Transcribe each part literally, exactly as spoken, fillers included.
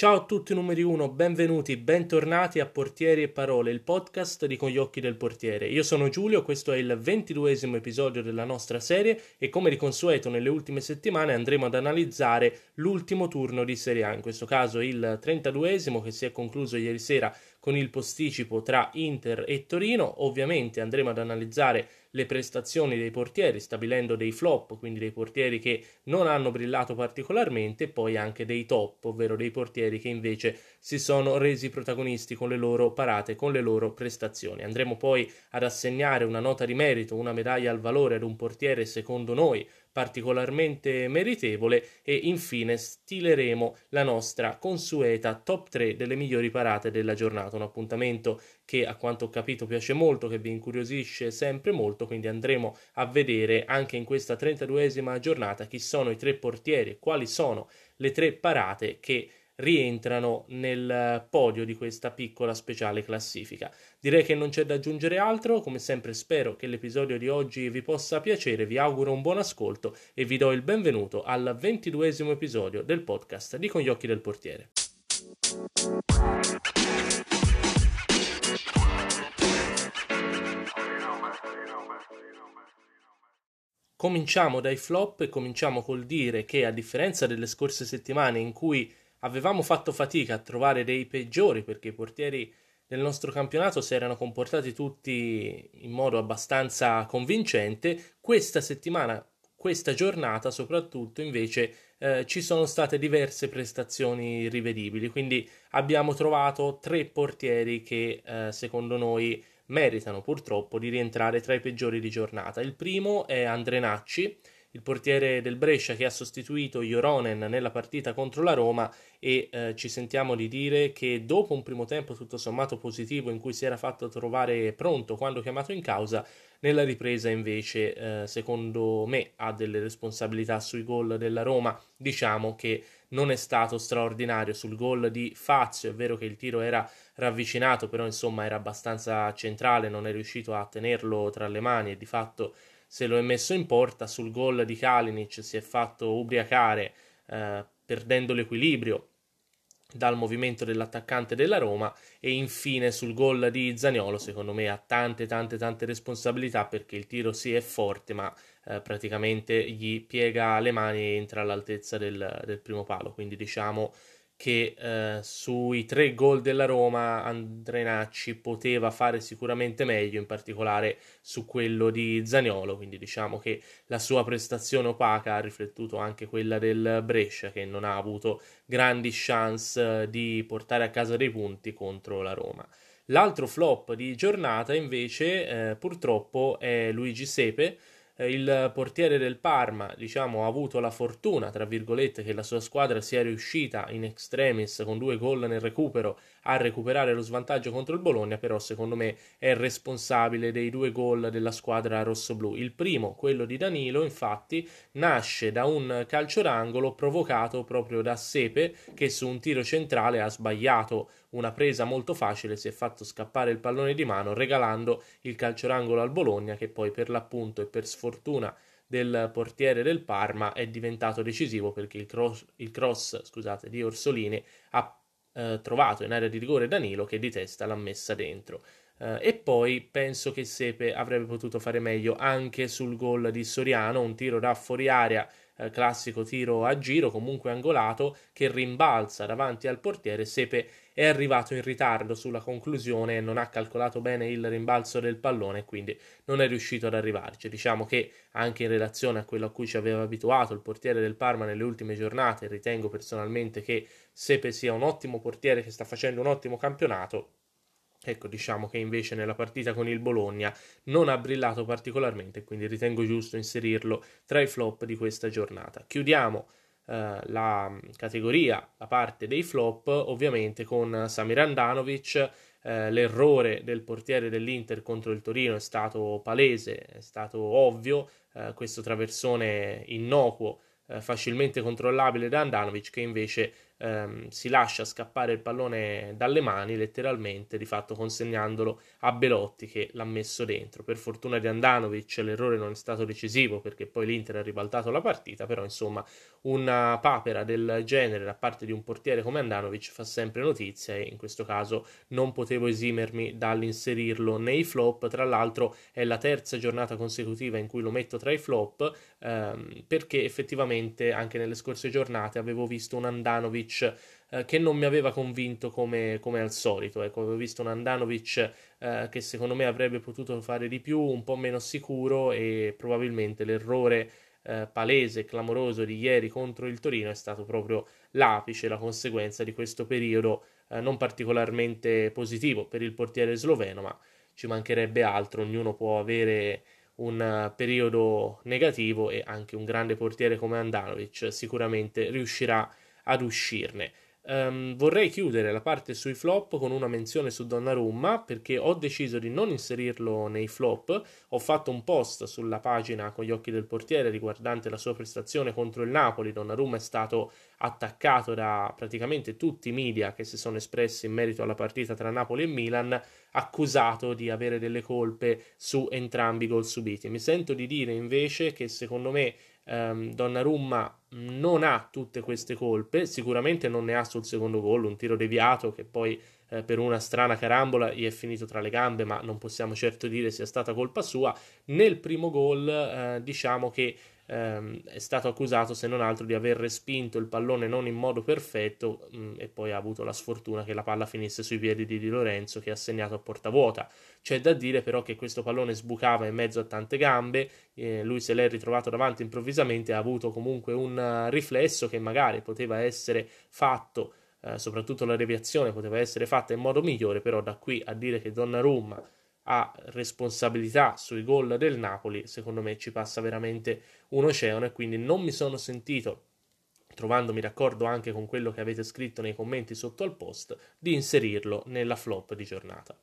Ciao a tutti numeri uno, benvenuti, bentornati a Portieri e Parole, il podcast di Con gli occhi del portiere. Io sono Giulio, questo è il ventiduesimo episodio della nostra serie e come di consueto nelle ultime settimane andremo ad analizzare l'ultimo turno di Serie A, in questo caso il trentaduesimo che si è concluso ieri sera con il posticipo tra Inter e Torino. Ovviamente andremo ad analizzare le prestazioni dei portieri, stabilendo dei flop, quindi dei portieri che non hanno brillato particolarmente, e poi anche dei top, ovvero dei portieri che invece si sono resi protagonisti con le loro parate, con le loro prestazioni. Andremo poi ad assegnare una nota di merito, una medaglia al valore ad un portiere secondo noi particolarmente meritevole e infine stileremo la nostra consueta top tre delle migliori parate della giornata, un appuntamento che a quanto ho capito piace molto, che vi incuriosisce sempre molto, quindi andremo a vedere anche in questa trentaduesima giornata chi sono i tre portieri e quali sono le tre parate che rientrano nel podio di questa piccola speciale classifica. Direi che non c'è da aggiungere altro, come sempre spero che l'episodio di oggi vi possa piacere, vi auguro un buon ascolto e vi do il benvenuto al ventiduesimo episodio del podcast di Con gli occhi del portiere. Cominciamo dai flop e cominciamo col dire che, a differenza delle scorse settimane in cui avevamo fatto fatica a trovare dei peggiori perché i portieri del nostro campionato si erano comportati tutti in modo abbastanza convincente, questa settimana, questa giornata soprattutto invece eh, ci sono state diverse prestazioni rivedibili, quindi abbiamo trovato tre portieri che eh, secondo noi meritano purtroppo di rientrare tra i peggiori di giornata. Il primo è Andrenacci, il portiere del Brescia che ha sostituito Joronen nella partita contro la Roma e eh, ci sentiamo di dire che dopo un primo tempo tutto sommato positivo in cui si era fatto trovare pronto quando chiamato in causa, nella ripresa invece eh, secondo me ha delle responsabilità sui gol della Roma. Diciamo che non è stato straordinario sul gol di Fazio, è vero che il tiro era ravvicinato però insomma era abbastanza centrale, non è riuscito a tenerlo tra le mani e di fatto se lo è messo in porta. Sul gol di Kalinic si è fatto ubriacare eh, perdendo l'equilibrio dal movimento dell'attaccante della Roma e infine sul gol di Zaniolo secondo me ha tante tante tante responsabilità perché il tiro sì è forte ma eh, praticamente gli piega le mani e entra all'altezza del, del primo palo, quindi diciamo che eh, sui tre gol della Roma Andrenacci poteva fare sicuramente meglio, in particolare su quello di Zaniolo, quindi diciamo che la sua prestazione opaca ha riflettuto anche quella del Brescia che non ha avuto grandi chance di portare a casa dei punti contro la Roma. L'altro flop di giornata invece eh, purtroppo è Luigi Sepe. Il portiere del Parma, diciamo, ha avuto la fortuna, tra virgolette, che la sua squadra sia riuscita in extremis con due gol nel recupero a recuperare lo svantaggio contro il Bologna, però secondo me è responsabile dei due gol della squadra rossoblù. Il primo, quello di Danilo, infatti, nasce da un calcio d'angolo provocato proprio da Sepe che su un tiro centrale ha sbagliato una presa molto facile, si è fatto scappare il pallone di mano regalando il calcio d'angolo al Bologna che poi per l'appunto e per sfortuna del portiere del Parma è diventato decisivo perché il cross, il cross scusate, di Orsolini ha eh, trovato in area di rigore Danilo che di testa l'ha messa dentro. Uh, e poi penso che Sepe avrebbe potuto fare meglio anche sul gol di Soriano, un tiro da fuori area, uh, classico tiro a giro, comunque angolato, che rimbalza davanti al portiere. Sepe è arrivato in ritardo sulla conclusione e non ha calcolato bene il rimbalzo del pallone, quindi non è riuscito ad arrivarci. Diciamo che anche in relazione a quello a cui ci aveva abituato il portiere del Parma nelle ultime giornate, ritengo personalmente che Sepe sia un ottimo portiere che sta facendo un ottimo campionato. Ecco, diciamo che invece nella partita con il Bologna non ha brillato particolarmente, quindi ritengo giusto inserirlo tra i flop di questa giornata. Chiudiamo eh, la categoria, la parte dei flop, ovviamente con Samir Handanović. Eh, l'errore del portiere dell'Inter contro il Torino è stato palese, è stato ovvio, eh, questo traversone innocuo, facilmente controllabile da Handanović che invece ehm, si lascia scappare il pallone dalle mani, letteralmente, di fatto consegnandolo a Belotti, che l'ha messo dentro. Per fortuna di Handanović l'errore non è stato decisivo, perché poi l'Inter ha ribaltato la partita, però insomma una papera del genere da parte di un portiere come Handanović fa sempre notizia, e in questo caso non potevo esimermi dall'inserirlo nei flop. Tra l'altro è la terza giornata consecutiva in cui lo metto tra i flop, ehm, perché effettivamente anche nelle scorse giornate avevo visto un Handanović eh, che non mi aveva convinto come, come al solito, ecco, avevo visto un Handanović eh, che secondo me avrebbe potuto fare di più, un po' meno sicuro, e probabilmente l'errore eh, palese e clamoroso di ieri contro il Torino è stato proprio l'apice, la conseguenza di questo periodo eh, non particolarmente positivo per il portiere sloveno, ma ci mancherebbe altro, ognuno può avere un periodo negativo e anche un grande portiere come Handanović sicuramente riuscirà ad uscirne. Um, vorrei chiudere la parte sui flop con una menzione su Donnarumma, perché ho deciso di non inserirlo nei flop. Ho fatto un post sulla pagina Con gli occhi del portiere riguardante la sua prestazione contro il Napoli. Donnarumma è stato attaccato da praticamente tutti i media che si sono espressi in merito alla partita tra Napoli e Milan, accusato di avere delle colpe su entrambi i gol subiti. Mi sento di dire invece che secondo me Um, Donnarumma non ha tutte queste colpe, sicuramente non ne ha sul secondo gol, un tiro deviato che poi eh, per una strana carambola gli è finito tra le gambe, ma non possiamo certo dire sia stata colpa sua. Nel primo gol eh, diciamo che ehm, è stato accusato se non altro di aver respinto il pallone non in modo perfetto mh, e poi ha avuto la sfortuna che la palla finisse sui piedi di Di Lorenzo, che ha segnato a porta vuota. C'è da dire però che questo pallone sbucava in mezzo a tante gambe, eh, lui se l'è ritrovato davanti improvvisamente, ha avuto comunque un riflesso che magari poteva essere fatto, eh, soprattutto la deviazione poteva essere fatta in modo migliore, però da qui a dire che Donnarumma ha responsabilità sui gol del Napoli, secondo me ci passa veramente un oceano, e quindi non mi sono sentito, trovandomi d'accordo anche con quello che avete scritto nei commenti sotto al post, di inserirlo nella flop di giornata.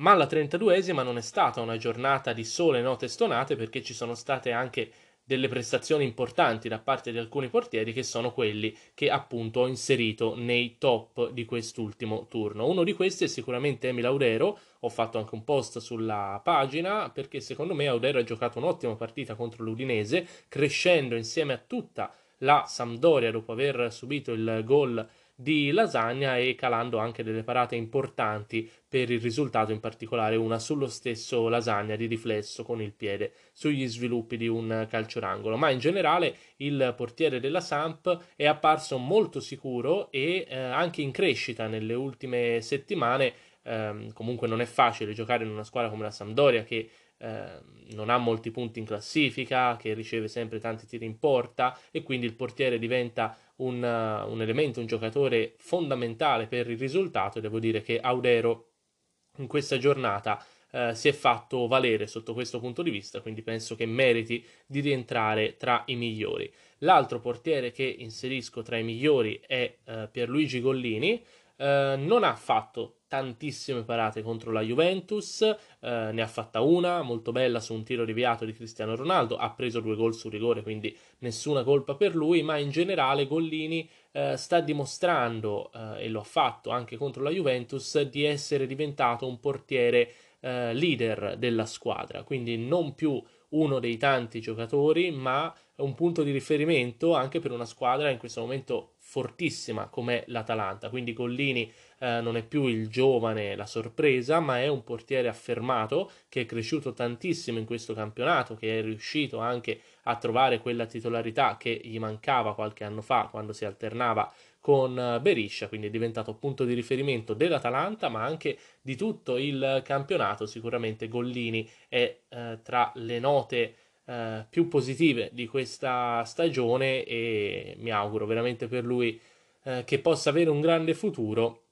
Ma la trentaduesima non è stata una giornata di sole note stonate, perché ci sono state anche delle prestazioni importanti da parte di alcuni portieri, che sono quelli che appunto ho inserito nei top di quest'ultimo turno. Uno di questi è sicuramente Emil Audero. Ho fatto anche un post sulla pagina perché secondo me Audero ha giocato un'ottima partita contro l'Udinese, crescendo insieme a tutta la Sampdoria dopo aver subito il gol di Lasagna e calando anche delle parate importanti per il risultato, in particolare una sullo stesso Lasagna di riflesso con il piede sugli sviluppi di un calcio d'angolo. Ma in generale il portiere della Samp è apparso molto sicuro e eh, anche in crescita nelle ultime settimane. Eh, comunque non è facile giocare in una squadra come la Sampdoria, che Eh, non ha molti punti in classifica, che riceve sempre tanti tiri in porta, e quindi il portiere diventa un, uh, un elemento, un giocatore fondamentale per il risultato. E devo dire che Audero in questa giornata Uh, si è fatto valere sotto questo punto di vista, quindi penso che meriti di rientrare tra i migliori. L'altro portiere che inserisco tra i migliori è uh, Pierluigi Gollini. Uh, non ha fatto tantissime parate contro la Juventus, uh, ne ha fatta una molto bella su un tiro deviato di Cristiano Ronaldo, ha preso due gol su rigore, quindi nessuna colpa per lui, ma in generale Gollini Uh, sta dimostrando, uh, e lo ha fatto anche contro la Juventus, di essere diventato un portiere uh, leader della squadra, quindi non più uno dei tanti giocatori, ma un punto di riferimento anche per una squadra in questo momento fortissima come l'Atalanta. Quindi Gollini uh, non è più il giovane, la sorpresa, ma è un portiere affermato, che è cresciuto tantissimo in questo campionato, che è riuscito anche a trovare quella titolarità che gli mancava qualche anno fa quando si alternava con Berisha, quindi è diventato punto di riferimento dell'Atalanta ma anche di tutto il campionato. Sicuramente Gollini è eh, tra le note eh, più positive di questa stagione, e mi auguro veramente per lui eh, che possa avere un grande futuro,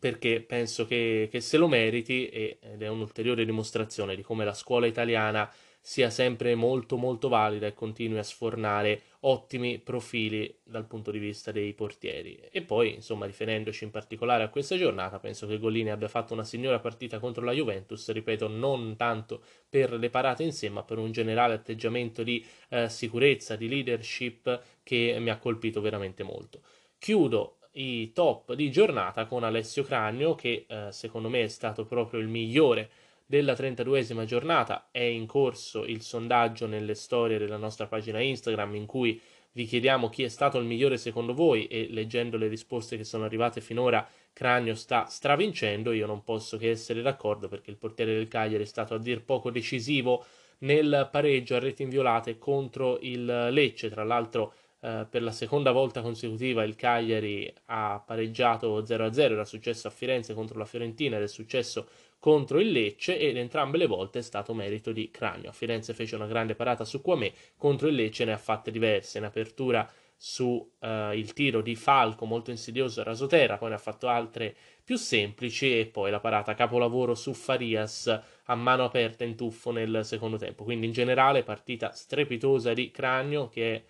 perché penso che, che se lo meriti, ed è un'ulteriore dimostrazione di come la scuola italiana sia sempre molto molto valida e continui a sfornare ottimi profili dal punto di vista dei portieri. E poi, insomma, riferendoci in particolare a questa giornata, penso che Gollini abbia fatto una signora partita contro la Juventus, ripeto, non tanto per le parate in sé, ma per un generale atteggiamento di eh, sicurezza, di leadership che mi ha colpito veramente molto. Chiudo i top di giornata con Alessio Cragno, che eh, secondo me è stato proprio il migliore della trentaduesima giornata. È in corso il sondaggio nelle storie della nostra pagina Instagram in cui vi chiediamo chi è stato il migliore secondo voi, e leggendo le risposte che sono arrivate finora Cragno sta stravincendo. Io non posso che essere d'accordo, perché il portiere del Cagliari è stato a dir poco decisivo nel pareggio a reti inviolate contro il Lecce. Tra l'altro Uh, per la seconda volta consecutiva il Cagliari ha pareggiato zero a zero, era successo a Firenze contro la Fiorentina ed è successo contro il Lecce, ed entrambe le volte è stato merito di Cragno. A Firenze fece una grande parata su Cuamè, contro il Lecce ne ha fatte diverse, in apertura su uh, il tiro di Falco molto insidioso a rasoterra, poi ne ha fatto altre più semplici, e poi la parata capolavoro su Farias a mano aperta in tuffo nel secondo tempo. Quindi in generale partita strepitosa di Cragno, che è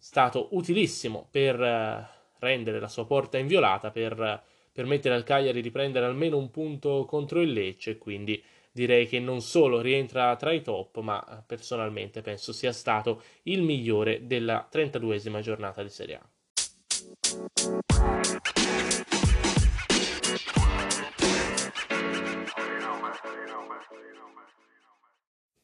stato utilissimo per rendere la sua porta inviolata, per permettere al Cagliari di prendere almeno un punto contro il Lecce. Quindi direi che non solo rientra tra i top, ma personalmente penso sia stato il migliore della trentaduesima giornata di Serie A.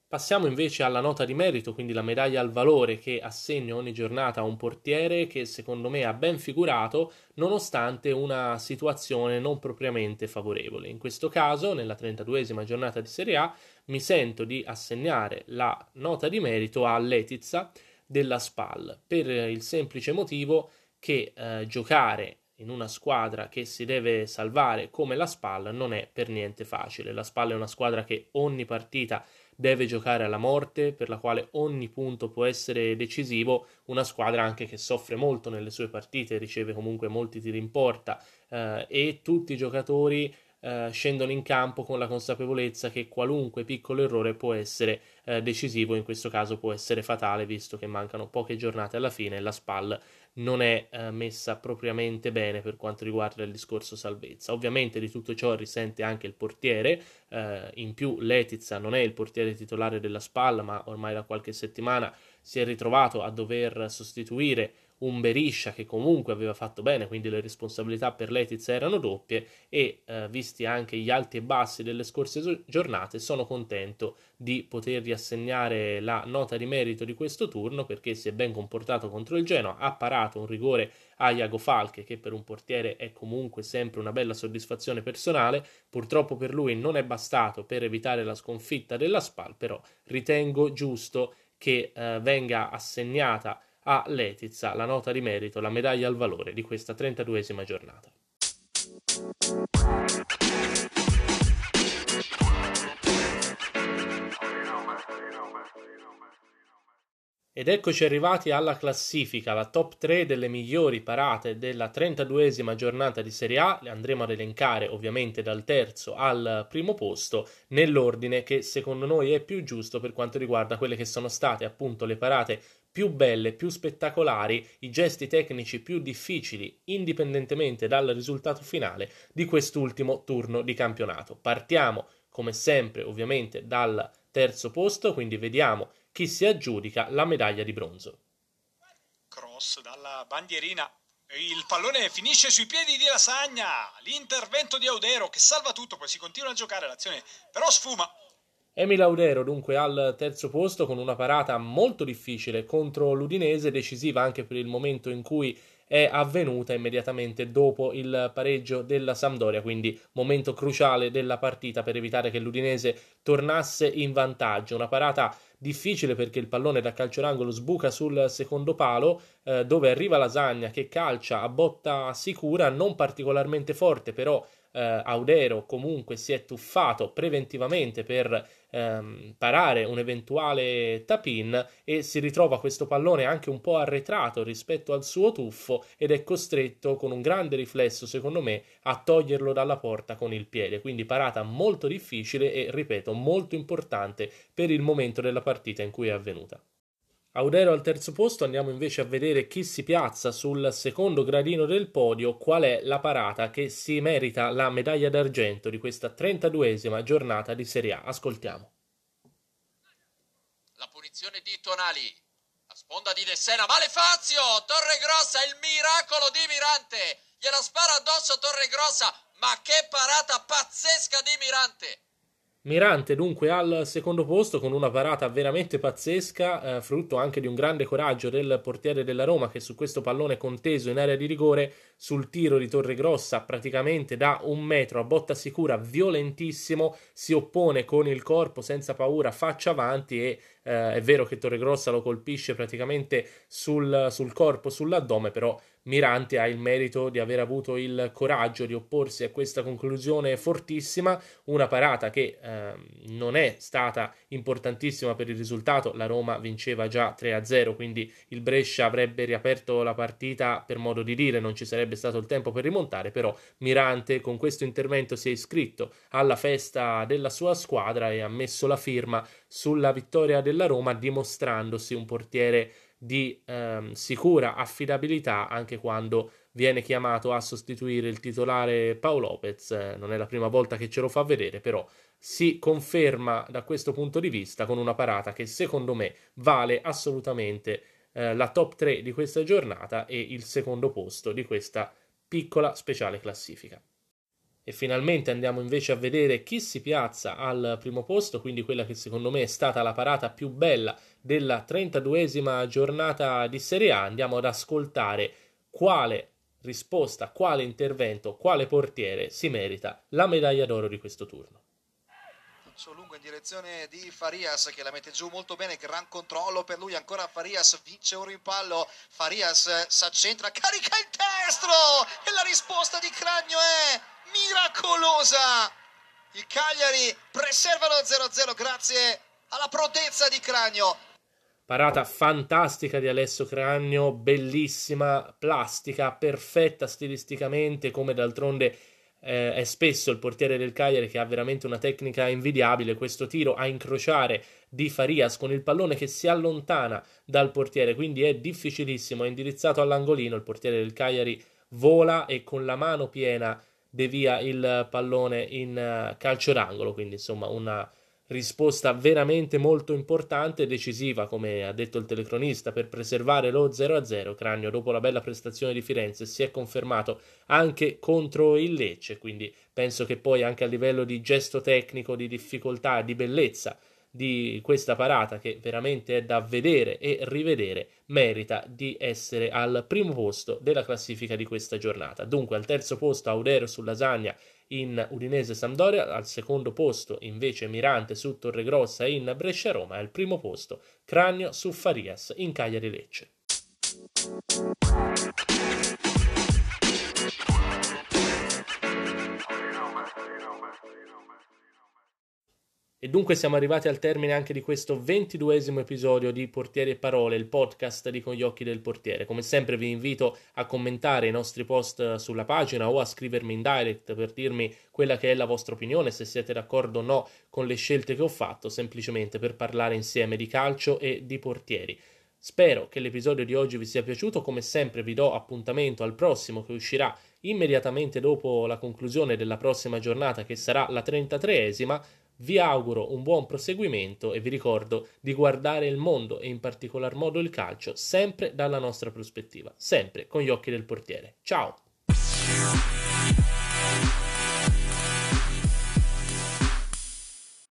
Passiamo invece alla nota di merito, quindi la medaglia al valore che assegno ogni giornata a un portiere che secondo me ha ben figurato nonostante una situazione non propriamente favorevole. In questo caso, nella trentaduesima giornata di Serie A, mi sento di assegnare la nota di merito a Letizia della S P A L, per il semplice motivo che eh, giocare in una squadra che si deve salvare come la S P A L non è per niente facile. La S P A L è una squadra che ogni partita deve giocare alla morte, per la quale ogni punto può essere decisivo, una squadra anche che soffre molto nelle sue partite, riceve comunque molti tiri in porta eh, e tutti i giocatori eh, scendono in campo con la consapevolezza che qualunque piccolo errore può essere eh, decisivo, in questo caso può essere fatale, visto che mancano poche giornate alla fine e la S P A L non è eh, messa propriamente bene per quanto riguarda il discorso salvezza. Ovviamente di tutto ciò risente anche il portiere, eh, in più Letizia non è il portiere titolare della S P A L, ma ormai da qualche settimana si è ritrovato a dover sostituire un Berisha che comunque aveva fatto bene, quindi le responsabilità per Letizia erano doppie, e eh, visti anche gli alti e bassi delle scorse giornate sono contento di potergli assegnare la nota di merito di questo turno, perché si è ben comportato contro il Genoa, ha parato un rigore a Iago Falque, che per un portiere è comunque sempre una bella soddisfazione personale. Purtroppo per lui non è bastato per evitare la sconfitta della S P A L, però ritengo giusto che eh, venga assegnata a Letizia la nota di merito, la medaglia al valore di questa trentaduesima giornata. Ed eccoci arrivati alla classifica, la top tre delle migliori parate della trentaduesima giornata di Serie A. Le andremo ad elencare ovviamente dal terzo al primo posto, nell'ordine che secondo noi è più giusto per quanto riguarda quelle che sono state appunto le parate più belle, più spettacolari, i gesti tecnici più difficili, indipendentemente dal risultato finale di quest'ultimo turno di campionato. Partiamo, come sempre, ovviamente dal terzo posto, quindi vediamo chi si aggiudica la medaglia di bronzo. Cross dalla bandierina, il pallone finisce sui piedi di Lasagna, l'intervento di Audero che salva tutto, poi si continua a giocare, l'azione però sfuma. Emil Audero dunque al terzo posto con una parata molto difficile contro l'Udinese, decisiva anche per il momento in cui è avvenuta immediatamente dopo il pareggio della Sampdoria, quindi momento cruciale della partita per evitare che l'Udinese tornasse in vantaggio. Una parata difficile perché il pallone da calcio d'angolo sbuca sul secondo palo, eh, dove arriva Lasagna che calcia a botta sicura, non particolarmente forte, però eh, Audero comunque si è tuffato preventivamente per ehm, parare un eventuale tap-in e si ritrova questo pallone anche un po' arretrato rispetto al suo tuffo ed è costretto con un grande riflesso, secondo me, a toglierlo dalla porta con il piede. Quindi parata molto difficile e, ripeto, molto importante per il momento della partita in cui è avvenuta. Audero al terzo posto. Andiamo invece a vedere chi si piazza sul secondo gradino del podio, qual è la parata che si merita la medaglia d'argento di questa trentaduesima giornata di Serie A. Ascoltiamo. La punizione di Tonali, la sponda di Dessena, vale Fazio, Torregrossa, il miracolo di Mirante, gliela spara addosso Torregrossa, ma che parata pazzesca di Mirante! Mirante dunque al secondo posto con una parata veramente pazzesca, eh, frutto anche di un grande coraggio del portiere della Roma che su questo pallone conteso in area di rigore sul tiro di Torregrossa praticamente da un metro a botta sicura violentissimo si oppone con il corpo senza paura faccia avanti e eh, è vero che Torregrossa lo colpisce praticamente sul, sul corpo, sull'addome, però Mirante ha il merito di aver avuto il coraggio di opporsi a questa conclusione fortissima, una parata che eh, non è stata importantissima per il risultato, la Roma vinceva già tre a zero, quindi il Brescia avrebbe riaperto la partita per modo di dire, non ci sarebbe stato il tempo per rimontare, però Mirante con questo intervento si è iscritto alla festa della sua squadra e ha messo la firma sulla vittoria della Roma dimostrandosi un portiere di ehm, sicura affidabilità anche quando viene chiamato a sostituire il titolare Paolo Lopez. Eh, non è la prima volta che ce lo fa vedere, però si conferma da questo punto di vista con una parata che secondo me vale assolutamente eh, la top tre di questa giornata e il secondo posto di questa piccola speciale classifica. E finalmente andiamo invece a vedere chi si piazza al primo posto, quindi quella che secondo me è stata la parata più bella della trentaduesima giornata di Serie A. Andiamo ad ascoltare quale risposta, quale intervento, quale portiere si merita la medaglia d'oro di questo turno. Lungo in direzione di Farias che la mette giù molto bene, gran controllo per lui, ancora Farias, vince un rimpallo, Farias s'accentra, carica il destro e la risposta di Cragno è miracolosa, il Cagliari preserva lo zero a zero grazie alla prontezza di Cragno. Parata fantastica di Alessio Cragno, bellissima, plastica, perfetta stilisticamente, come d'altronde Eh, è spesso il portiere del Cagliari che ha veramente una tecnica invidiabile. Questo tiro a incrociare di Farias con il pallone che si allontana dal portiere, quindi è difficilissimo, è indirizzato all'angolino, il portiere del Cagliari vola e con la mano piena devia il pallone in uh, calcio d'angolo, quindi insomma una risposta veramente molto importante e decisiva, come ha detto il telecronista, per preservare lo zero a zero. Cragno, dopo la bella prestazione di Firenze, si è confermato anche contro il Lecce, quindi penso che poi anche a livello di gesto tecnico, di difficoltà, di bellezza di questa parata, che veramente è da vedere e rivedere, merita di essere al primo posto della classifica di questa giornata. Dunque al terzo posto Audero su Lasagna in Udinese Sampdoria, al secondo posto invece Mirante su Torregrossa in Brescia Roma e al primo posto Cragno su Farias in Cagliari Lecce. E dunque siamo arrivati al termine anche di questo ventiduesimo episodio di Portiere e Parole, il podcast di Con gli occhi del portiere. Come sempre vi invito a commentare i nostri post sulla pagina o a scrivermi in direct per dirmi quella che è la vostra opinione, se siete d'accordo o no con le scelte che ho fatto, semplicemente per parlare insieme di calcio e di portieri. Spero che l'episodio di oggi vi sia piaciuto, come sempre vi do appuntamento al prossimo che uscirà immediatamente dopo la conclusione della prossima giornata che sarà la trentatreesima. Vi auguro un buon proseguimento e vi ricordo di guardare il mondo e in particolar modo il calcio sempre dalla nostra prospettiva, sempre con gli occhi del portiere. Ciao!